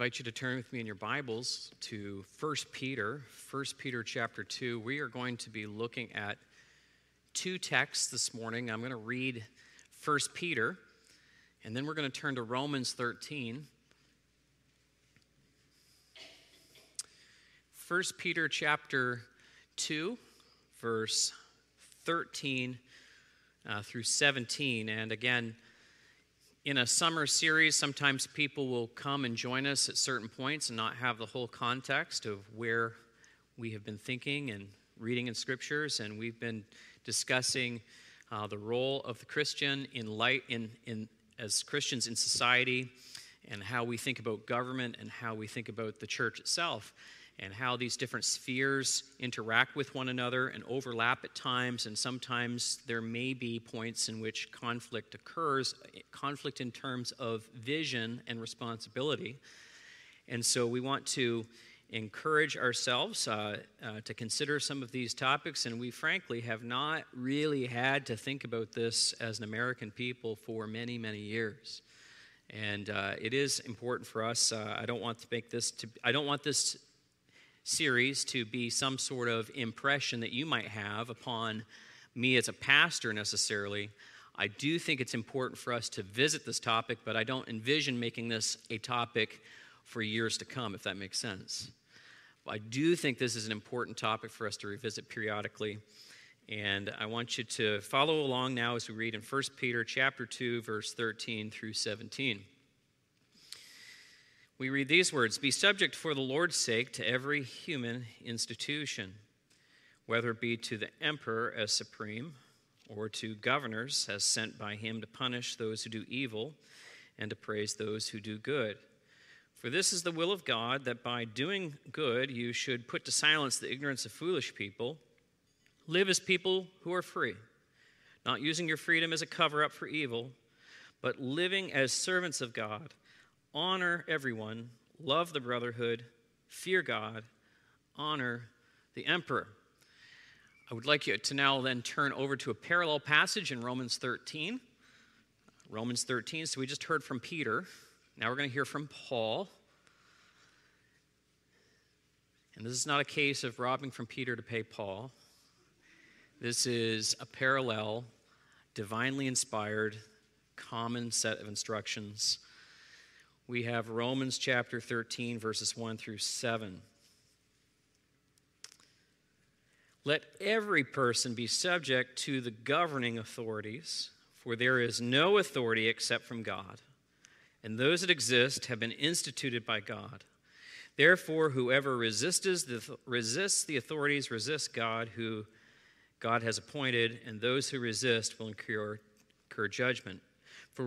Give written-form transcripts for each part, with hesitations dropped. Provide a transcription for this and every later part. I invite you to turn with me in your Bibles to 1 Peter chapter 2. We are going to be looking at two texts this morning. I'm going to read 1 Peter, and then we're going to turn to Romans 13. 1 Peter chapter 2, verse 13 through 17, and again, in a summer series, sometimes people will come and join us at certain points and not have the whole context of where we have been thinking and reading in scriptures, and we've been discussing the role of the Christian as Christians in society, and how we think about government, and how we think about the church itself, and how these different spheres interact with one another and overlap at times, and sometimes there may be points in which conflict occurs, conflict in terms of vision and responsibility. And so we want to encourage ourselves to consider some of these topics, and we frankly have not really had to think about this as an American people for many, many years. And it is important for us. I don't want this series to be some sort of impression that you might have upon me as a pastor necessarily. I do think it's important for us to visit this topic, but I don't envision making this a topic for years to come, if that makes sense. I do think this is an important topic for us to revisit periodically, and I want you to follow along now as we read in 1 Peter chapter 2, verse 13 through 17. We read these words: "Be subject for the Lord's sake to every human institution, whether it be to the emperor as supreme, or to governors as sent by him to punish those who do evil and to praise those who do good. For this is the will of God, that by doing good you should put to silence the ignorance of foolish people. Live as people who are free, not using your freedom as a cover-up for evil, but living as servants of God. Honor everyone, love the brotherhood, fear God, honor the emperor." I would like you to now then turn over to a parallel passage in Romans 13. Romans 13, so we just heard from Peter. Now we're going to hear from Paul. And this is not a case of robbing from Peter to pay Paul. This is a parallel, divinely inspired, common set of instructions. We have Romans chapter 13, verses 1 through 7. "Let every person be subject to the governing authorities, for there is no authority except from God, and those that exist have been instituted by God. Therefore, whoever resists the authorities resists God, who God has appointed, and those who resist will incur judgment. For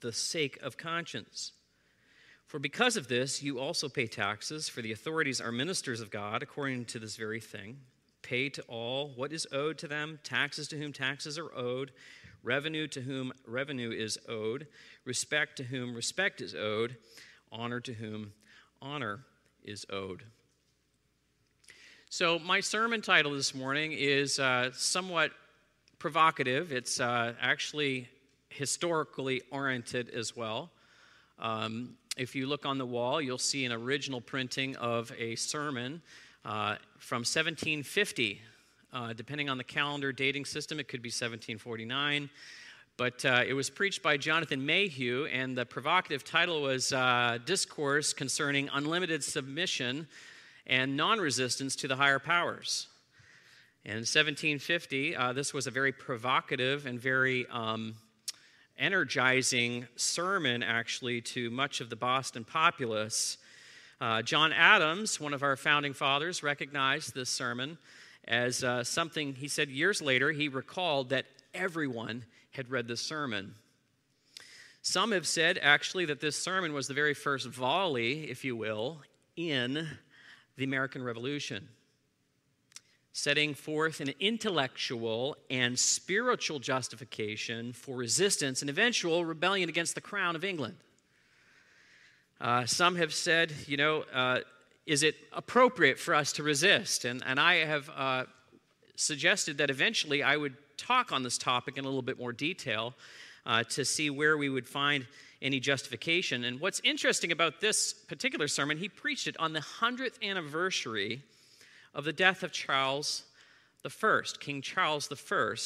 the sake of conscience. For because of this, you also pay taxes, for the authorities are ministers of God, according to this very thing. Pay to all what is owed to them, taxes to whom taxes are owed, revenue to whom revenue is owed, respect to whom respect is owed, honor to whom honor is owed." So my sermon title this morning is somewhat provocative. It's actually historically oriented as well. If you look on the wall, you'll see an original printing of a sermon from 1750. Depending on the calendar dating system, it could be 1749. But it was preached by Jonathan Mayhew, and the provocative title was Discourse Concerning Unlimited Submission and Non-Resistance to the Higher Powers. And in 1750, this was a very provocative and very energizing sermon, actually, to much of the Boston populace. John Adams, one of our founding fathers, recognized this sermon as something, he said years later, he recalled that everyone had read this sermon. Some have said, actually, that this sermon was the very first volley, if you will, in the American Revolution, setting forth an intellectual and spiritual justification for resistance and eventual rebellion against the crown of England. Some have said, is it appropriate for us to resist? And I have suggested that eventually I would talk on this topic in a little bit more detail to see where we would find any justification. And what's interesting about this particular sermon, he preached it on the 100th anniversary of the death of King Charles I,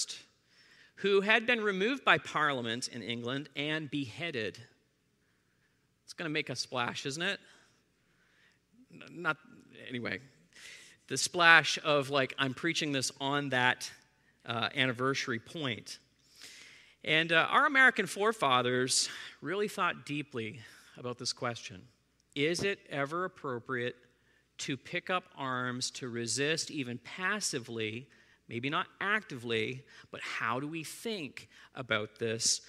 who had been removed by Parliament in England and beheaded. It's going to make a splash, isn't it? Anyway, the splash of I'm preaching this on that anniversary point. And our American forefathers really thought deeply about this question. Is it ever appropriate to pick up arms, to resist even passively, maybe not actively, but how do we think about this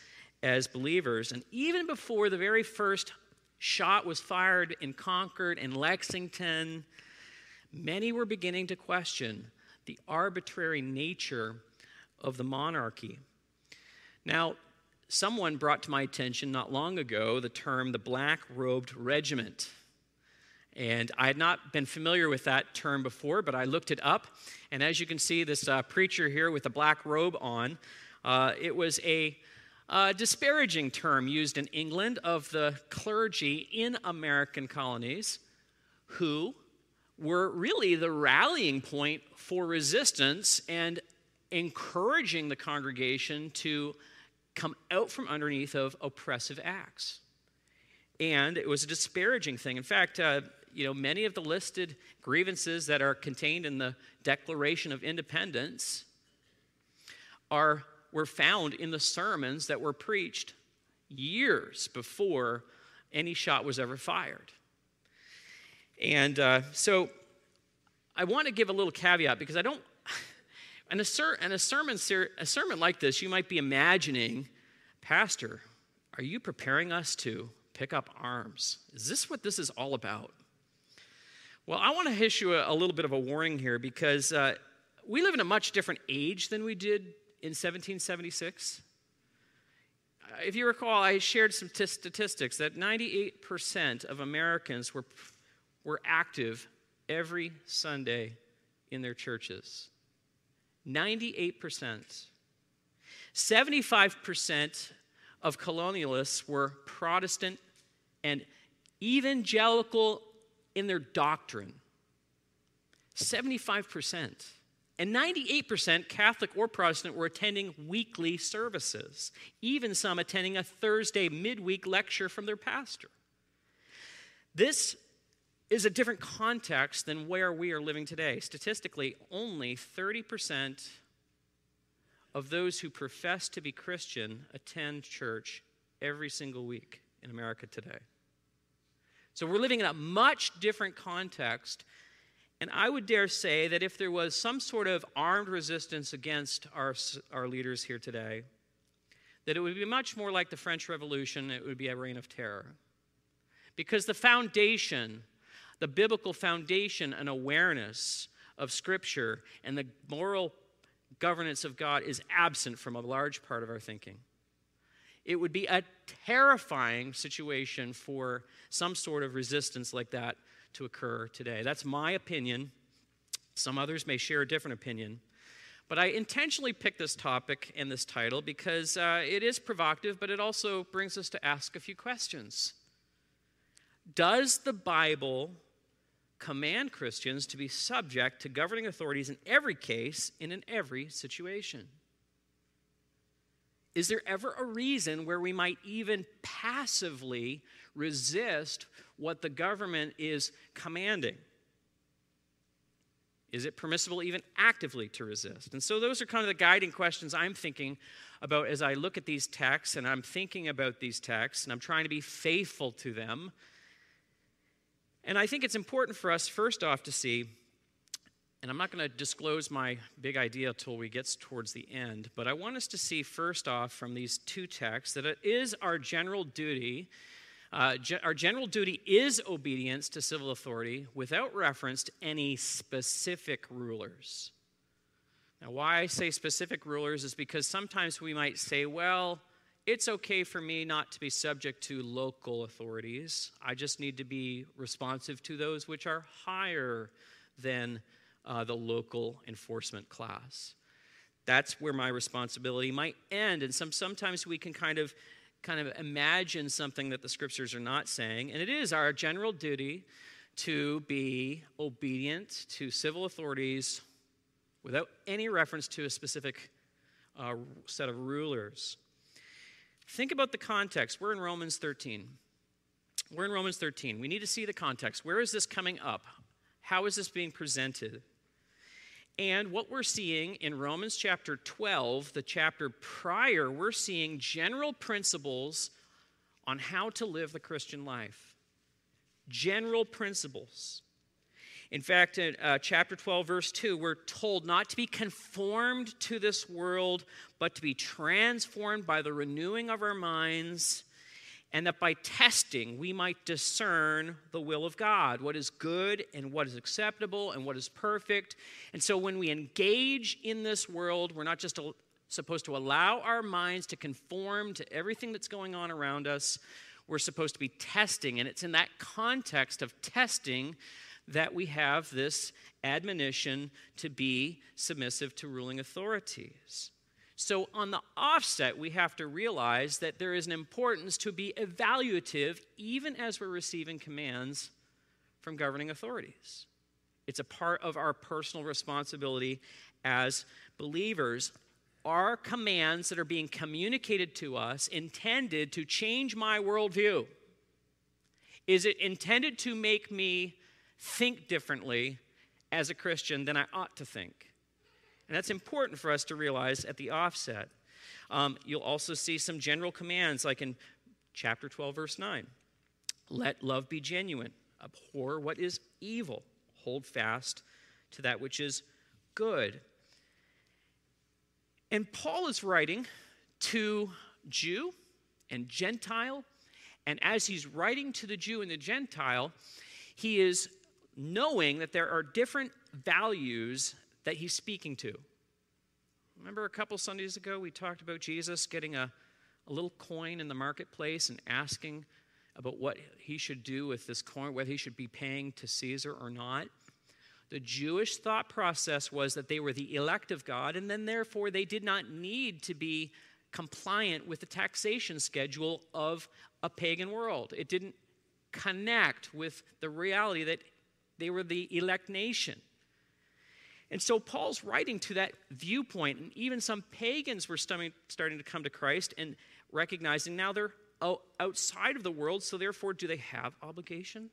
as believers? And even before the very first shot was fired in Concord and Lexington, many were beginning to question the arbitrary nature of the monarchy. Now, someone brought to my attention not long ago the term the Black-Robed Regiment. And I had not been familiar with that term before, but I looked it up. And as you can see, this preacher here with a black robe on, it was a disparaging term used in England of the clergy in American colonies who were really the rallying point for resistance and encouraging the congregation to come out from underneath of oppressive acts. And it was a disparaging thing. In fact, many of the listed grievances that are contained in the Declaration of Independence were found in the sermons that were preached years before any shot was ever fired. And so I want to give a little caveat, because I don't... in a sermon like this, you might be imagining, Pastor, are you preparing us to pick up arms? Is this what this is all about? Well, I want to issue a little bit of a warning here, because we live in a much different age than we did in 1776. If you recall, I shared some statistics that 98% of Americans were active every Sunday in their churches. 98%. 75% of colonialists were Protestant and evangelical in their doctrine. 75%. And 98% Catholic or Protestant were attending weekly services, even some attending a Thursday midweek lecture from their pastor. This is a different context than where we are living today. Statistically, only 30% of those who profess to be Christian attend church every single week in America today. So we're living in a much different context, and I would dare say that if there was some sort of armed resistance against our leaders here today, that it would be much more like the French Revolution. It would be a reign of terror. Because the foundation, the biblical foundation and awareness of Scripture and the moral governance of God is absent from a large part of our thinking. It would be a terrifying situation for some sort of resistance like that to occur today. That's my opinion. Some others may share a different opinion. But I intentionally picked this topic and this title because it is provocative, but it also brings us to ask a few questions. Does the Bible command Christians to be subject to governing authorities in every case and in every situation? Is there ever a reason where we might even passively resist what the government is commanding? Is it permissible even actively to resist? And so those are kind of the guiding questions I'm thinking about as I look at these texts, and I'm thinking about these texts, and I'm trying to be faithful to them. And I think it's important for us, first off, to see, and I'm not going to disclose my big idea till we get towards the end, but I want us to see, first off, from these two texts, that it is our general duty Our general duty is obedience to civil authority without reference to any specific rulers. Now, why I say specific rulers is because sometimes we might say, well, it's okay for me not to be subject to local authorities. I just need to be responsive to those which are higher than the local enforcement class. That's where my responsibility might end. And sometimes we can kind of imagine something that the scriptures are not saying. And it is our general duty to be obedient to civil authorities without any reference to a specific set of rulers. Think about the context. We're in Romans 13. We need to see the context. Where is this coming up? How is this being presented? And what we're seeing in Romans chapter 12, the chapter prior, we're seeing general principles on how to live the Christian life. General principles. In fact, in chapter 12, verse 2, we're told not to be conformed to this world, but to be transformed by the renewing of our minds, and that by testing we might discern the will of God, what is good and what is acceptable and what is perfect. And so when we engage in this world, we're not just supposed to allow our minds to conform to everything that's going on around us. We're supposed to be testing, and it's in that context of testing that we have this admonition to be submissive to ruling authorities. So on the offset, we have to realize that there is an importance to be evaluative even as we're receiving commands from governing authorities. It's a part of our personal responsibility as believers. Are commands that are being communicated to us intended to change my worldview? Is it intended to make me think differently as a Christian than I ought to think? And that's important for us to realize at the offset. You'll also see some general commands, like in chapter 12, verse 9. Let love be genuine. Abhor what is evil. Hold fast to that which is good. And Paul is writing to Jew and Gentile. And as he's writing to the Jew and the Gentile, he is knowing that there are different values that he's speaking to. Remember a couple Sundays ago we talked about Jesus getting a little coin in the marketplace and asking about what he should do with this coin, whether he should be paying to Caesar or not. The Jewish thought process was that they were the elect of God, and then therefore they did not need to be compliant with the taxation schedule of a pagan world. It didn't connect with the reality that they were the elect nation. And so Paul's writing to that viewpoint, and even some pagans were starting to come to Christ and recognizing now they're outside of the world, so therefore do they have obligation?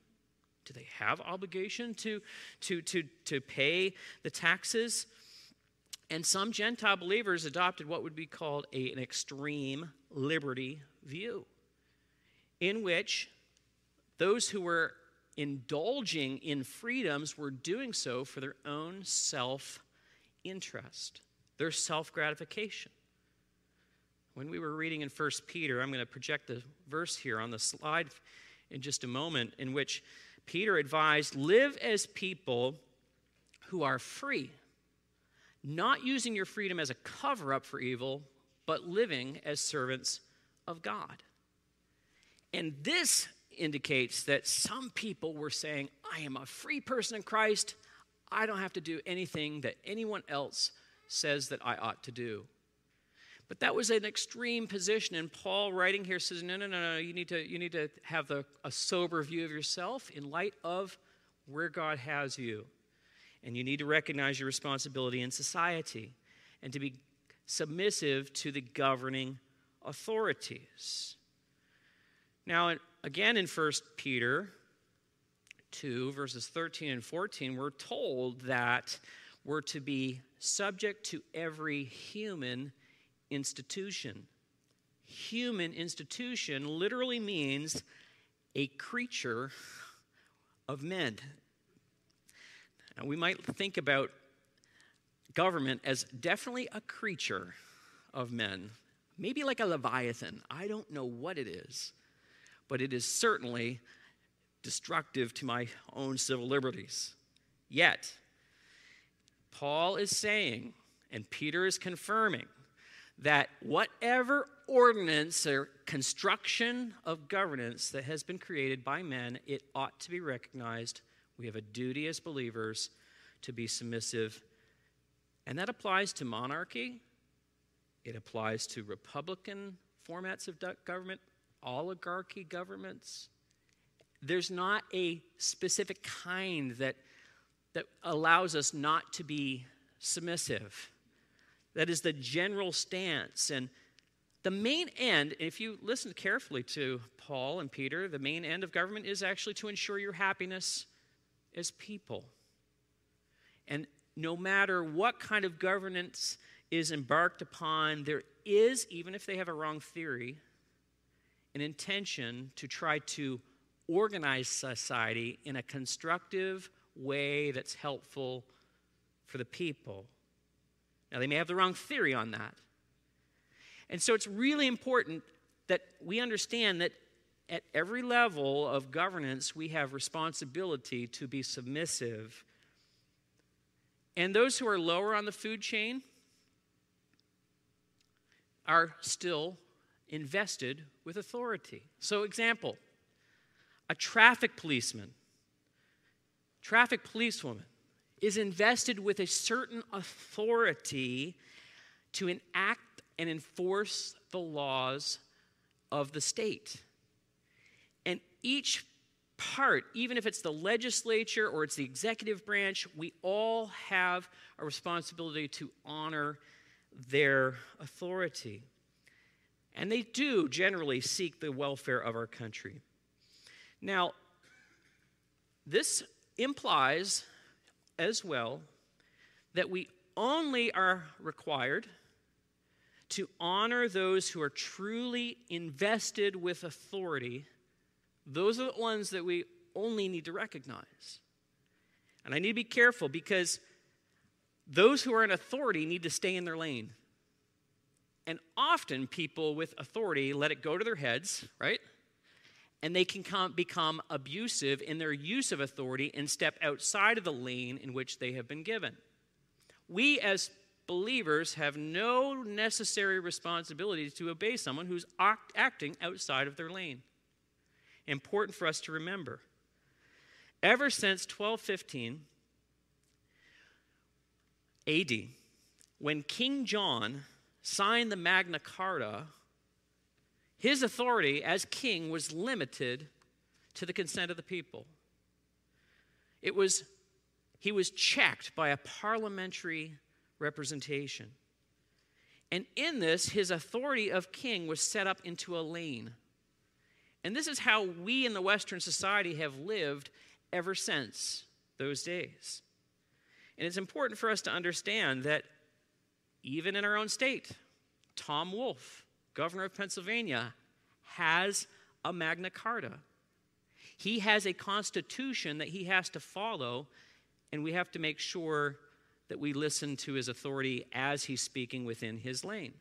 Do they have obligation to pay the taxes? And some Gentile believers adopted what would be called an extreme liberty view, in which those who were indulging in freedoms were doing so for their own self-interest, their self-gratification. When we were reading in 1 Peter, I'm going to project the verse here on the slide in just a moment, in which Peter advised, live as people who are free, not using your freedom as a cover-up for evil, but living as servants of God. And this indicates that some people were saying, I am a free person in Christ. I don't have to do anything that anyone else says that I ought to do. But that was an extreme position, and Paul writing here says, no, you need to have a sober view of yourself in light of where God has you. And you need to recognize your responsibility in society and to be submissive to the governing authorities. Now, again, in 1 Peter 2, verses 13 and 14, we're told that we're to be subject to every human institution. Human institution literally means a creature of men. Now, we might think about government as definitely a creature of men, maybe like a Leviathan. I don't know what it is. but it is certainly destructive to my own civil liberties. Yet, Paul is saying, and Peter is confirming, that whatever ordinance or construction of governance that has been created by men, it ought to be recognized. We have a duty as believers to be submissive. And that applies to monarchy. It applies to republican formats of government, oligarchy governments. There's not a specific kind that allows us not to be submissive. That is the general stance. And the main end, if you listen carefully to Paul and Peter, the main end of government is actually to ensure your happiness as people. And no matter what kind of governance is embarked upon, there is, even if they have a wrong theory, an intention to try to organize society in a constructive way that's helpful for the people. Now, they may have the wrong theory on that. And so it's really important that we understand that at every level of governance, we have responsibility to be submissive. And those who are lower on the food chain are still invested with authority. So, example, a traffic policewoman, is invested with a certain authority to enact and enforce the laws of the state. And each part, even if it's the legislature or it's the executive branch, we all have a responsibility to honor their authority. And they do generally seek the welfare of our country. Now, this implies as well that we only are required to honor those who are truly invested with authority. Those are the ones that we only need to recognize. And I need to be careful because those who are in authority need to stay in their lane. And often people with authority let it go to their heads, right? And they can become abusive in their use of authority and step outside of the lane in which they have been given. We as believers have no necessary responsibility to obey someone who's acting outside of their lane. Important for us to remember. Ever since 1215 AD, when King John signed the Magna Carta, his authority as king was limited to the consent of the people. He was checked by a parliamentary representation. And in this, his authority of king was set up into a lane. And this is how we in the Western society have lived ever since those days. And it's important for us to understand that even in our own state, Tom Wolf, governor of Pennsylvania, has a Magna Carta. He has a constitution that he has to follow, and we have to make sure that we listen to his authority as he's speaking within his lane.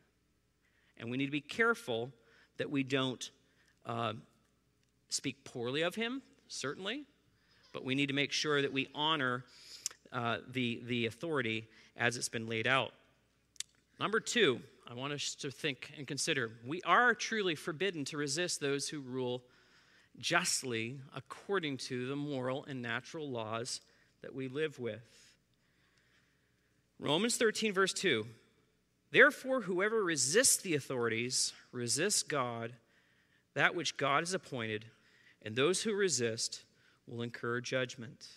And we need to be careful that we don't speak poorly of him, certainly, but we need to make sure that we honor the authority as it's been laid out. Number two, I want us to think and consider. We are truly forbidden to resist those who rule justly according to the moral and natural laws that we live with. Romans 13, verse 2. Therefore, whoever resists the authorities resists God, that which God has appointed, and those who resist will incur judgment.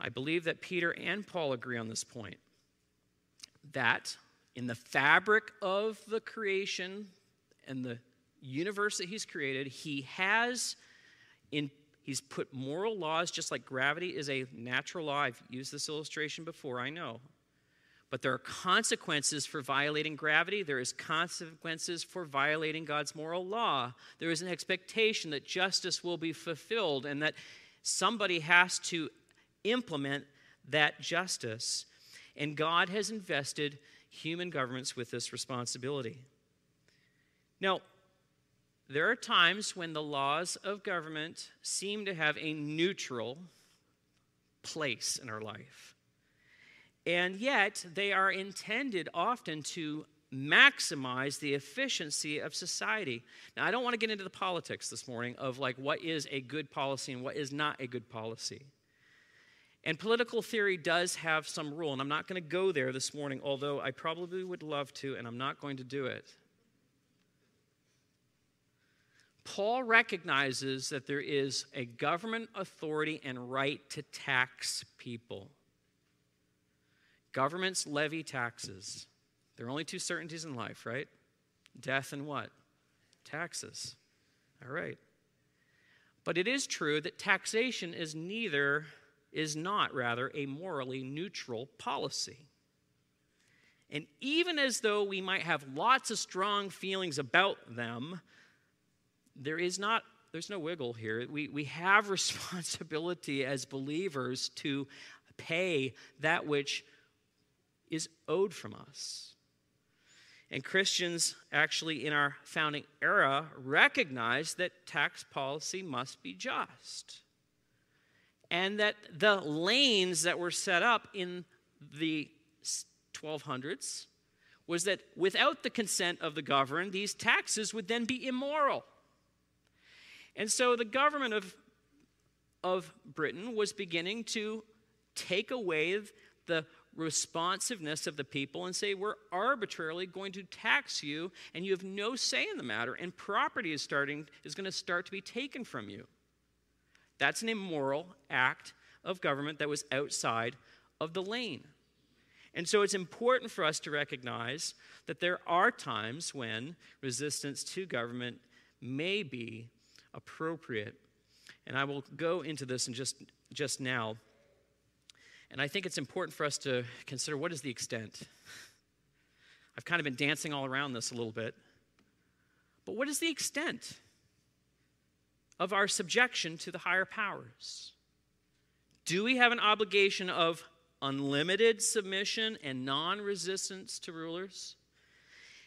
I believe that Peter and Paul agree on this point. That in the fabric of the creation and the universe that he's created, he's put moral laws, just like gravity is a natural law. I've used this illustration before, I know. But there are consequences for violating gravity. There is consequences for violating God's moral law. There is an expectation that justice will be fulfilled and that somebody has to implement that justice. And God has invested human governments with this responsibility. Now, There are times when the laws of government seem to have a neutral place in our life. And yet, they are intended often to maximize the efficiency of society. Now, I don't want to get into the politics this morning of like what is a good policy and what is not a good policy. And political theory does have some rule, and I'm not going to go there this morning, although I probably would love to, and I'm not going to do it. Paul recognizes that there is a government authority and right to tax people. Governments levy taxes. There are only two certainties in life, right? Death and what? Taxes. All right. But it is true that taxation is not a morally neutral policy. And even as though we might have lots of strong feelings about them, there's no wiggle here. We have responsibility as believers to pay that which is owed from us. And Christians actually in our founding era recognized that tax policy must be just. And that the lanes that were set up in the 1200s was that without the consent of the governed, these taxes would then be immoral. And so the government of Britain was beginning to take away the responsiveness of the people and say, we're arbitrarily going to tax you, and you have no say in the matter, and property is going to start to be taken from you. That's an immoral act of government that was outside of the lane. And so it's important for us to recognize that there are times when resistance to government may be appropriate. And I will go into this in just now. And I think it's important for us to consider what is the extent. I've kind of been dancing all around this a little bit. But what is the extent of our subjection to the higher powers? Do we have an obligation of unlimited submission and non-resistance to rulers?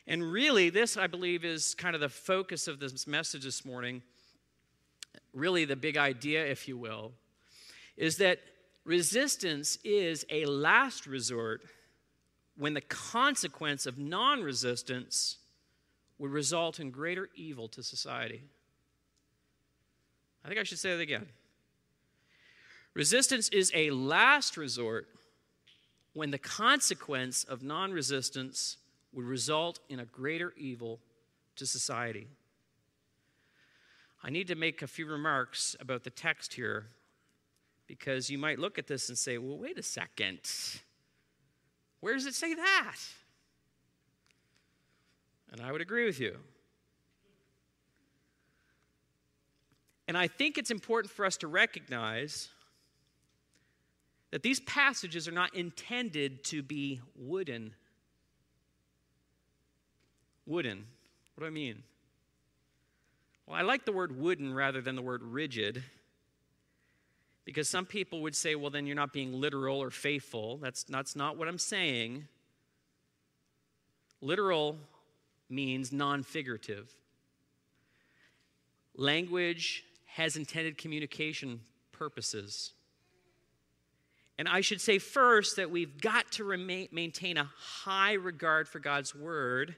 And really, this, I believe, is kind of the focus of this message this morning. Really, the big idea, if you will, is that resistance is a last resort when the consequence of non-resistance would result in greater evil to society. I think I should say that again. Resistance is a last resort when the consequence of non-resistance would result in a greater evil to society. I need to make a few remarks about the text here, because you might look at this and say, well, wait a second. Where does it say that? And I would agree with you. And I think it's important for us to recognize that these passages are not intended to be wooden. Wooden. What do I mean? Well, I like the word wooden rather than the word rigid, because some people would say, well, then you're not being literal or faithful. That's not what I'm saying. Literal means non-figurative. Language has intended communication purposes. And I should say first that we've got to maintain a high regard for God's word.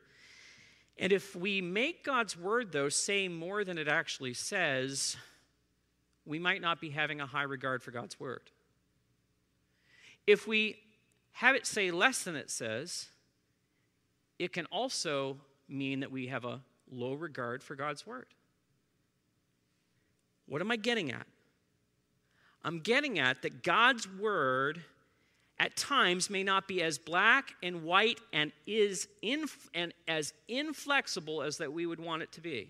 And if we make God's word, though, say more than it actually says, we might not be having a high regard for God's word. If we have it say less than it says, it can also mean that we have a low regard for God's word. What am I getting at? I'm getting at that God's word at times may not be as black and white and as inflexible as that we would want it to be.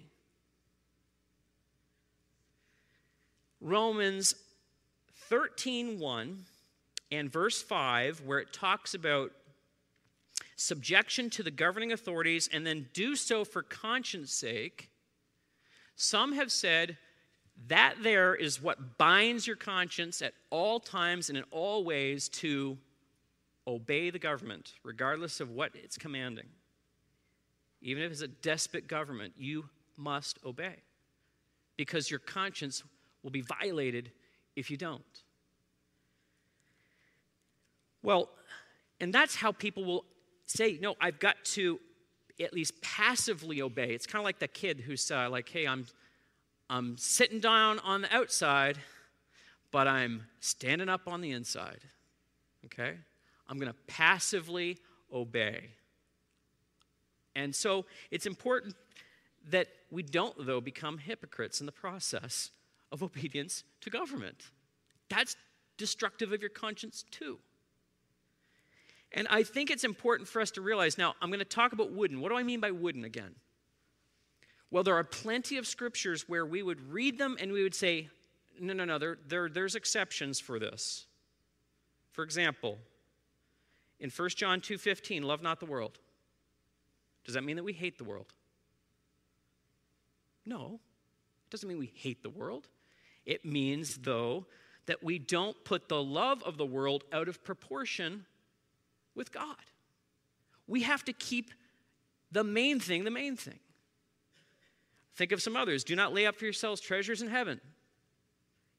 Romans 13:1 and verse 5, where it talks about subjection to the governing authorities and then do so for conscience sake, some have said, that there is what binds your conscience at all times and in all ways to obey the government, regardless of what it's commanding. Even if it's a despot government, you must obey, because your conscience will be violated if you don't. Well, and that's how people will say, no, I've got to at least passively obey. It's kind of like the kid who's like, hey, I'm sitting down on the outside, but I'm standing up on the inside, okay? I'm going to passively obey. And so it's important that we don't, though, become hypocrites in the process of obedience to government. That's destructive of your conscience, too. And I think it's important for us to realize, now, I'm going to talk about wooden. What do I mean by wooden again? Well, there are plenty of scriptures where we would read them and we would say, no, there's exceptions for this. For example, in 1 John 2:15, love not the world. Does that mean that we hate the world? No. It doesn't mean we hate the world. It means, though, that we don't put the love of the world out of proportion with God. We have to keep the main thing the main thing. Think of some others. Do not lay up for yourselves treasures in heaven.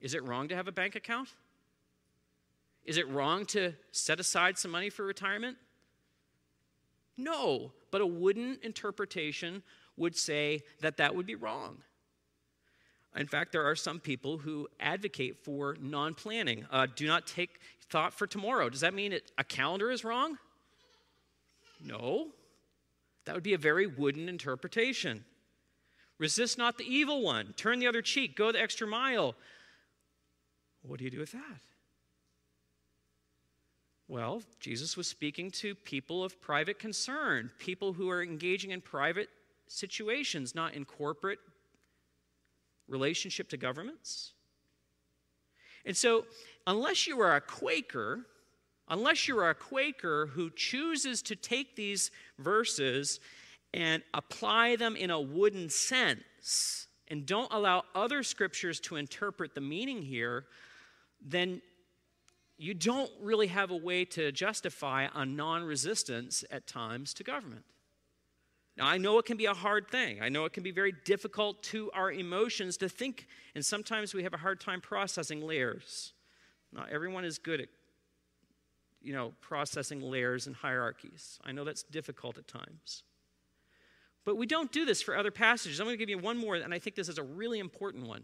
Is it wrong to have a bank account? Is it wrong to set aside some money for retirement? No, but a wooden interpretation would say that that would be wrong. In fact, there are some people who advocate for non-planning. Do not take thought for tomorrow. Does that mean a calendar is wrong? No. That would be a very wooden interpretation. Resist not the evil one. Turn the other cheek. Go the extra mile. What do you do with that? Well, Jesus was speaking to people of private concern, people who are engaging in private situations, not in corporate relationship to governments. And so, unless you are a Quaker who chooses to take these verses and apply them in a wooden sense and don't allow other scriptures to interpret the meaning here, then you don't really have a way to justify a non-resistance at times to government. Now, I know it can be a hard thing. I know it can be very difficult to our emotions to think, and sometimes we have a hard time processing layers. Not everyone is good at, processing layers and hierarchies. I know that's difficult at times. But we don't do this for other passages. I'm going to give you one more, and I think this is a really important one.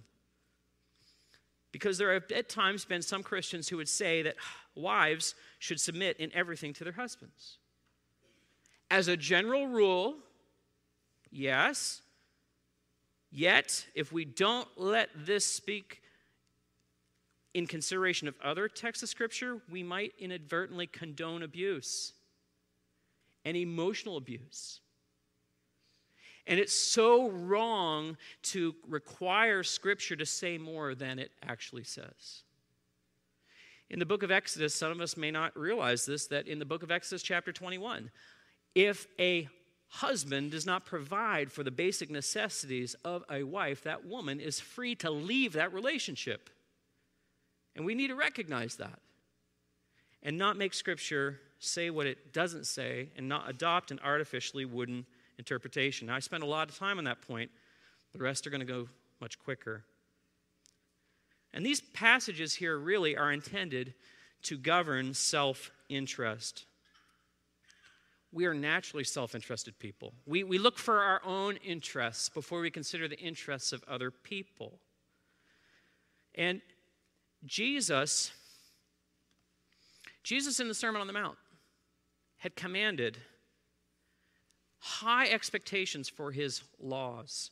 Because there have at times been some Christians who would say that wives should submit in everything to their husbands. As a general rule, yes. Yet, if we don't let this speak in consideration of other texts of Scripture, we might inadvertently condone abuse and emotional abuse. And it's so wrong to require Scripture to say more than it actually says. In the book of Exodus, some of us may not realize this, that in the book of Exodus chapter 21, if a husband does not provide for the basic necessities of a wife, that woman is free to leave that relationship. And we need to recognize that and not make Scripture say what it doesn't say and not adopt an artificially wooden interpretation. Now, I spent a lot of time on that point. The rest are going to go much quicker. And these passages here really are intended to govern self-interest. We are naturally self-interested people. We look for our own interests before we consider the interests of other people. And Jesus in the Sermon on the Mount had commanded high expectations for his laws.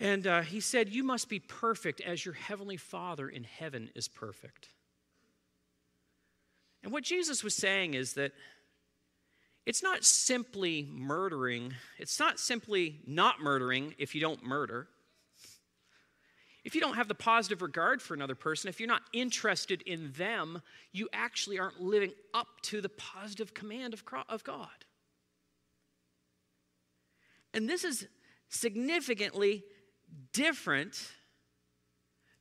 And he said, you must be perfect as your heavenly Father in heaven is perfect. And what Jesus was saying is that it's not simply murdering. It's not simply not murdering if you don't murder. If you don't have the positive regard for another person, if you're not interested in them, you actually aren't living up to the positive command of God. And this is significantly different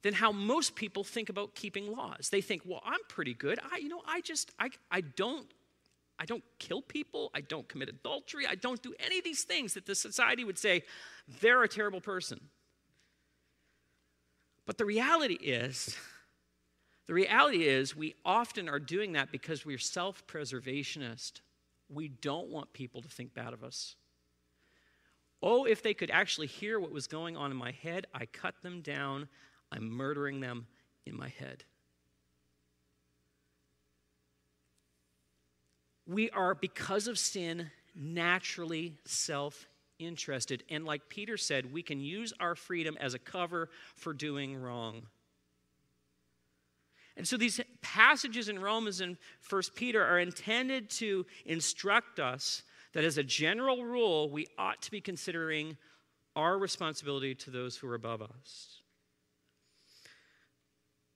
than how most people think about keeping laws. They think, well, I'm pretty good. I, you know, I just, I don't I don't kill people. I don't commit adultery. I don't do any of these things that the society would say, they're a terrible person. But the reality is we often are doing that because we're self-preservationist. We don't want people to think bad of us. Oh, if they could actually hear what was going on in my head, I cut them down. I'm murdering them in my head. We are, because of sin, naturally self-interested. And like Peter said, we can use our freedom as a cover for doing wrong. And so these passages in Romans and 1 Peter are intended to instruct us that as a general rule, we ought to be considering our responsibility to those who are above us.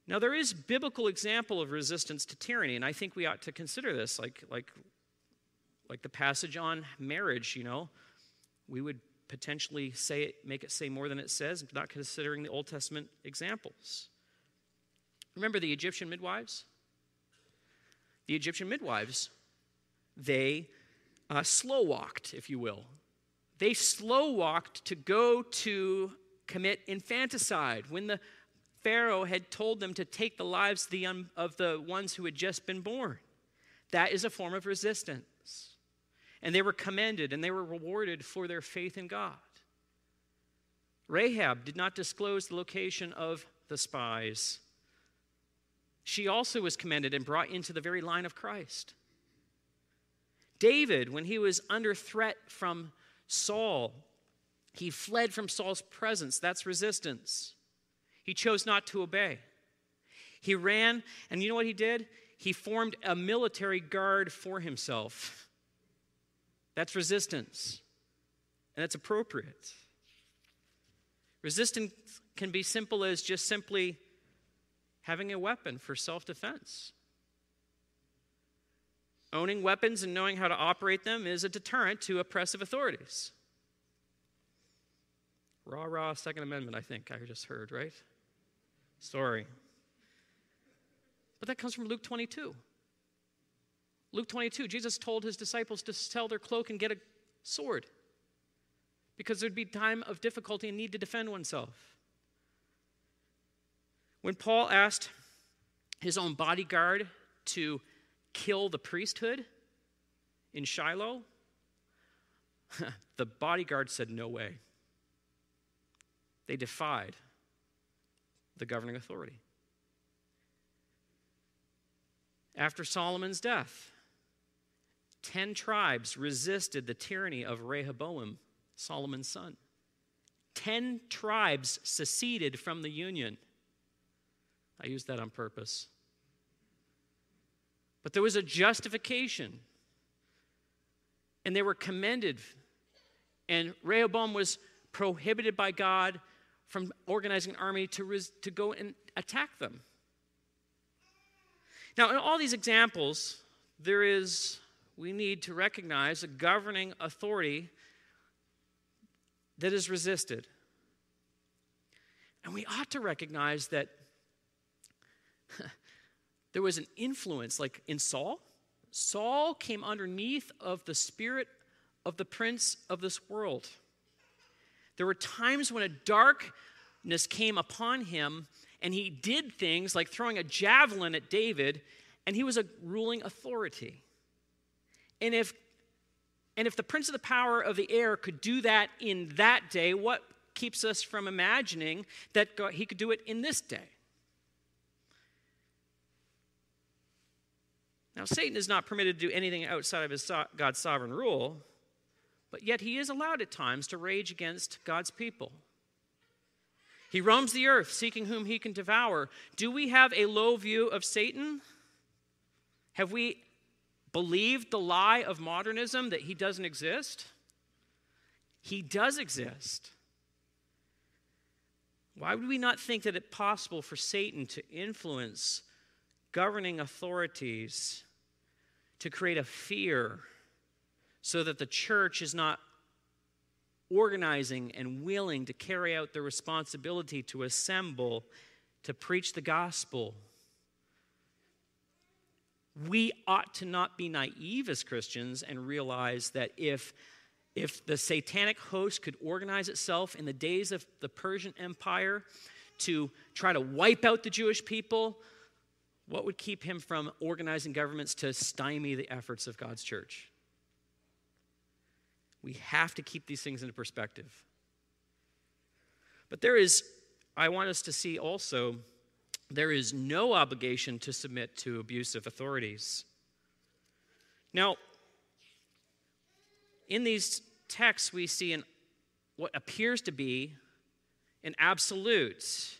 Now, there is biblical example of resistance to tyranny, and I think we ought to consider this, like the passage on marriage, you know. We would potentially make it say more than it says, not considering the Old Testament examples. Remember the Egyptian midwives? The Egyptian midwives, they slow-walked, if you will. They slow-walked to go to commit infanticide when the Pharaoh had told them to take the lives of the ones who had just been born. That is a form of resistance. And they were commended and they were rewarded for their faith in God. Rahab did not disclose the location of the spies. She also was commended and brought into the very line of Christ. David, when he was under threat from Saul, he fled from Saul's presence. That's resistance. He chose not to obey. He ran, and you know what he did? He formed a military guard for himself. That's resistance, and that's appropriate. Resistance can be simple as just simply having a weapon for self-defense. Owning weapons and knowing how to operate them is a deterrent to oppressive authorities. Rah, rah, Second Amendment, I think I just heard, right? Sorry. But that comes from Luke 22. Luke 22, Jesus told his disciples to sell their cloak and get a sword because there'd be time of difficulty and need to defend oneself. When Paul asked his own bodyguard to kill the priesthood in Shiloh, the bodyguard said, "No way." They defied the governing authority. After Solomon's death, 10 tribes resisted the tyranny of Rehoboam, Solomon's son. 10 tribes seceded from the union. I used that on purpose. But there was a justification, and they were commended, and Rehoboam was prohibited by God from organizing an army to go and attack them. Now, in all these examples, we need to recognize a governing authority that is resisted. And we ought to recognize that there was an influence, like in Saul. Saul came underneath of the spirit of the prince of this world. There were times when a darkness came upon him, and he did things like throwing a javelin at David, and he was a ruling authority. And if the prince of the power of the air could do that in that day, what keeps us from imagining that he could do it in this day? Now, Satan is not permitted to do anything outside of his God's sovereign rule, but yet he is allowed at times to rage against God's people. He roams the earth, seeking whom he can devour. Do we have a low view of Satan? Have we believed the lie of modernism that he doesn't exist? He does exist. Why would we not think that it's possible for Satan to influence governing authorities to create a fear so that the church is not organizing and willing to carry out their responsibility to assemble, to preach the gospel? we ought to not be naive as Christians and realize that if the satanic host could organize itself in the days of the Persian Empire to try to wipe out the Jewish people, what would keep him from organizing governments to stymie the efforts of God's church? We have to keep these things into perspective. But I want us to see also, there is no obligation to submit to abusive authorities. Now, in these texts, we see what appears to be an absolute.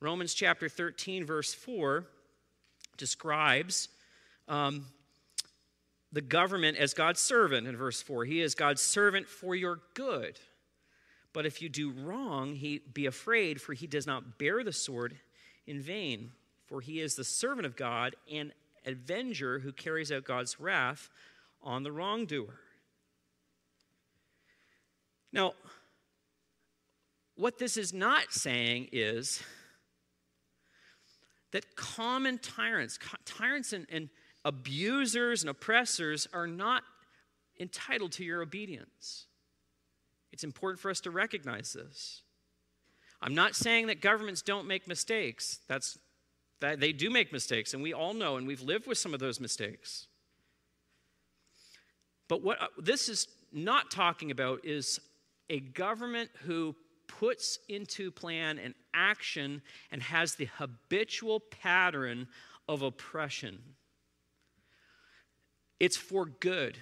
Romans chapter 13, verse 4, describes the government as God's servant in verse 4. He is God's servant for your good. But if you do wrong, be afraid, for he does not bear the sword in vain. For he is the servant of God, an avenger who carries out God's wrath on the wrongdoer. Now, what this is not saying is that common tyrants and abusers and oppressors are not entitled to your obedience. It's important for us to recognize this. I'm not saying that governments don't make mistakes. They do make mistakes, and we all know, and we've lived with some of those mistakes. But what this is not talking about is a government who puts into plan and action and has the habitual pattern of oppression. It's for good.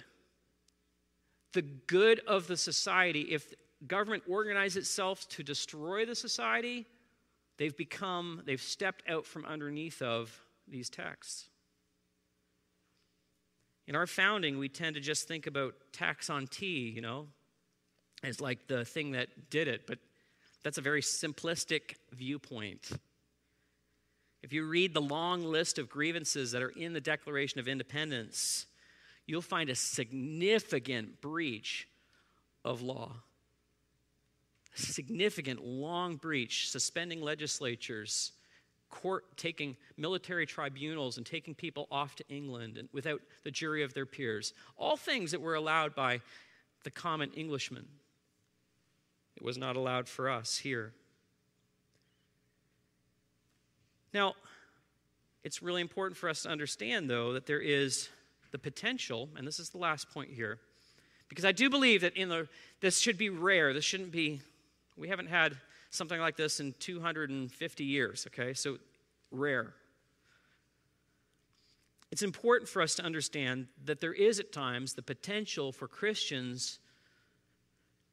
The good of the society. If government organizes itself to destroy the society, they've stepped out from underneath of these texts. In our founding, we tend to just think about tax on tea, as like the thing that did it, but that's a very simplistic viewpoint. If you read the long list of grievances that are in the Declaration of Independence, you'll find a significant breach of law. A significant, long breach, suspending legislatures, court taking military tribunals and taking people off to England and without the jury of their peers. All things that were allowed by the common Englishman. It was not allowed for us here. Now, it's really important for us to understand, though, that there is the potential, and this is the last point here, because I do believe that this should be rare. This shouldn't be, we haven't had something like this in 250 years, okay? So rare. It's important for us to understand that there is at times the potential for Christians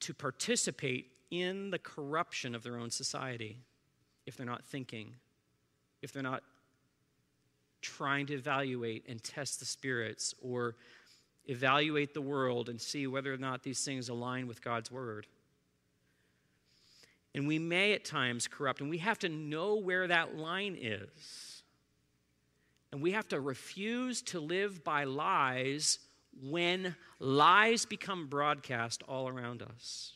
to participate in the corruption of their own society if they're not thinking, if they're not trying to evaluate and test the spirits or evaluate the world and see whether or not these things align with God's word. And we may at times corrupt, and we have to know where that line is. And we have to refuse to live by lies when lies become broadcast all around us.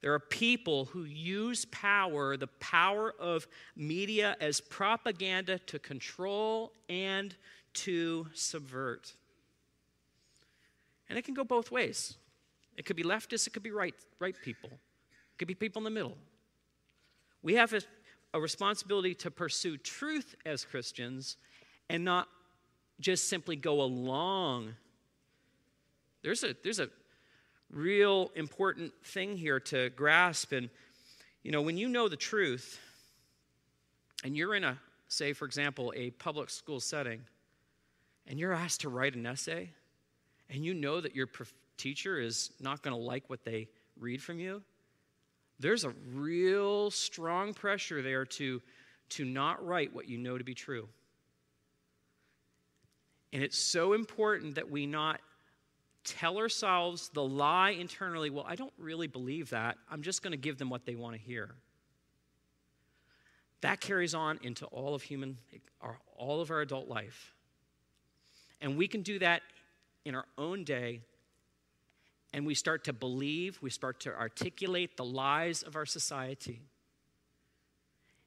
There are people who use power, the power of media, as propaganda to control and to subvert. And it can go both ways. It could be leftists, it could be right people. It could be people in the middle. We have a responsibility to pursue truth as Christians and not just simply go along. There's a real important thing here to grasp. And, when you know the truth and you're in say, for example, a public school setting, and you're asked to write an essay, and you know that your teacher is not going to like what they read from you, there's a real strong pressure there to not write what you know to be true. And it's so important that we not tell ourselves the lie internally, well, I don't really believe that. I'm just going to give them what they want to hear. That carries on into all of our adult life. And we can do that in our own day, and we start to believe, we start to articulate the lies of our society.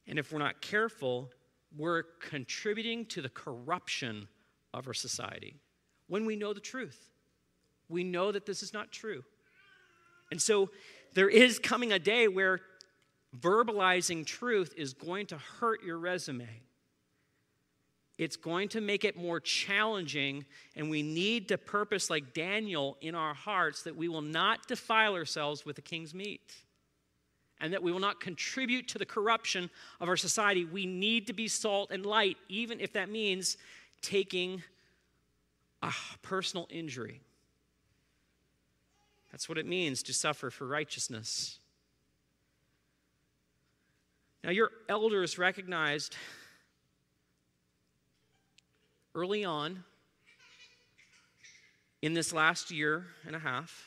And if we're not careful, we're contributing to the corruption of our society when we know the truth. We know that this is not true. And so there is coming a day where verbalizing truth is going to hurt your resume. It's going to make it more challenging, and we need to purpose like Daniel in our hearts that we will not defile ourselves with the king's meat and that we will not contribute to the corruption of our society. We need to be salt and light, even if that means taking a personal injury. That's what it means to suffer for righteousness. Now, your elders recognized early on in this last year and a half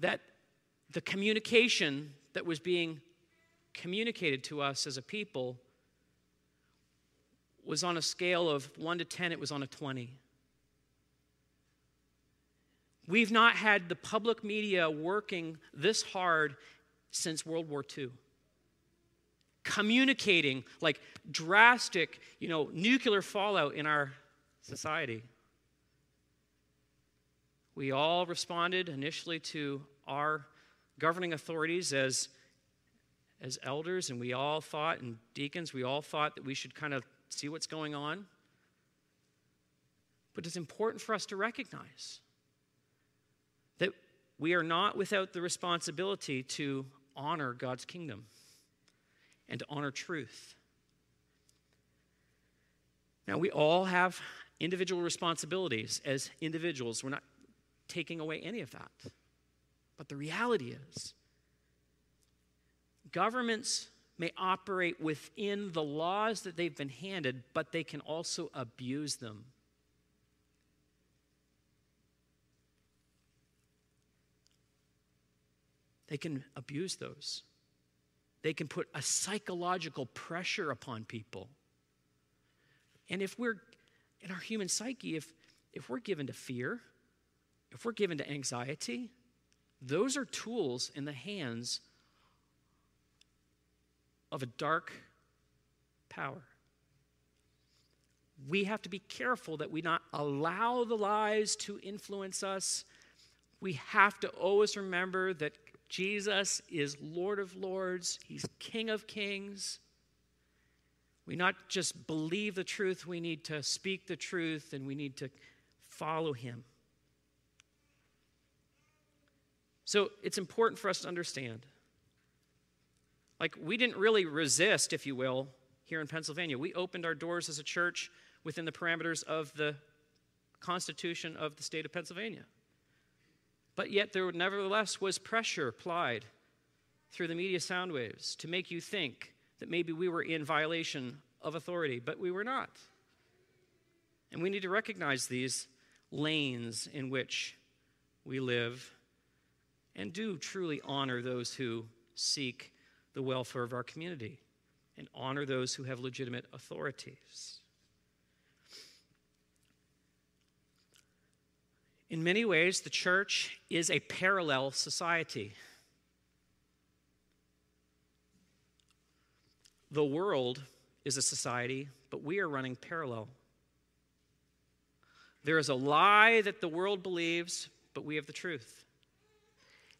that the communication that was being communicated to us as a people was on a scale of 1 to 10, it was on a 20. We've not had the public media working this hard since World War II. Communicating like drastic, nuclear fallout in our society. We all responded initially to our governing authorities as elders, and we all thought, and deacons, we all thought that we should kind of see what's going on. But it's important for us to recognize that we are not without the responsibility to honor God's kingdom and to honor truth. Now, we all have individual responsibilities as individuals. We're not taking away any of that. But the reality is, governments may operate within the laws that they've been handed, but they can also abuse them. They can abuse those. They can put a psychological pressure upon people. And if we're, in our human psyche, if we're given to fear, if we're given to anxiety, those are tools in the hands of a dark power. We have to be careful that we not allow the lies to influence us. We have to always remember that Jesus is Lord of Lords. He's King of Kings. We not just believe the truth, we need to speak the truth, and we need to follow him. So it's important for us to understand. Like, we didn't really resist, if you will, here in Pennsylvania. We opened our doors as a church within the parameters of the Constitution of the state of Pennsylvania. But yet there nevertheless was pressure applied through the media sound waves to make you think that maybe we were in violation of authority, but we were not. And we need to recognize these lanes in which we live and do truly honor those who seek the welfare of our community and honor those who have legitimate authorities. In many ways, the church is a parallel society. The world is a society, but we are running parallel. There is a lie that the world believes, but we have the truth.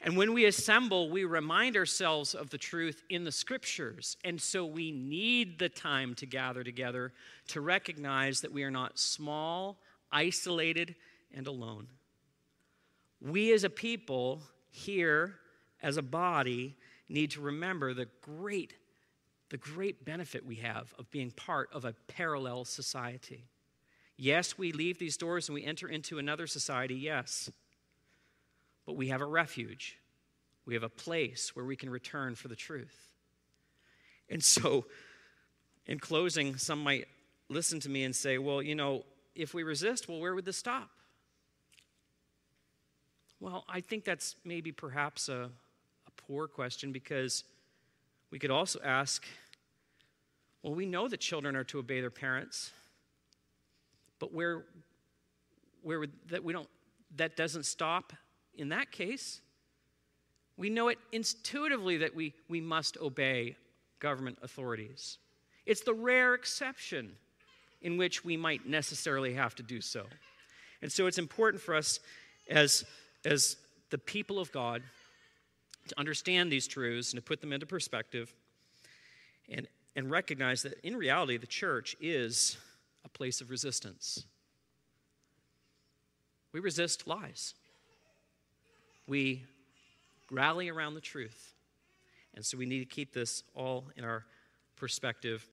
And when we assemble, we remind ourselves of the truth in the scriptures. And so we need the time to gather together to recognize that we are not small, isolated, and alone. We as a people here, as a body, need to remember the great benefit we have of being part of a parallel society. Yes, we leave these doors and we enter into another society, yes. But we have a refuge. We have a place where we can return for the truth. And so, in closing, some might listen to me and say, well, if we resist, well, where would this stop? Well, I think that's maybe perhaps a poor question, because we could also ask, well, we know that children are to obey their parents, but where would that that doesn't stop in that case. We know it intuitively that we must obey government authorities. It's the rare exception in which we might necessarily have to do so. And so it's important for us as the people of God to understand these truths and to put them into perspective and recognize that in reality the church is a place of resistance. We resist lies. We rally around the truth. And so we need to keep this all in our perspective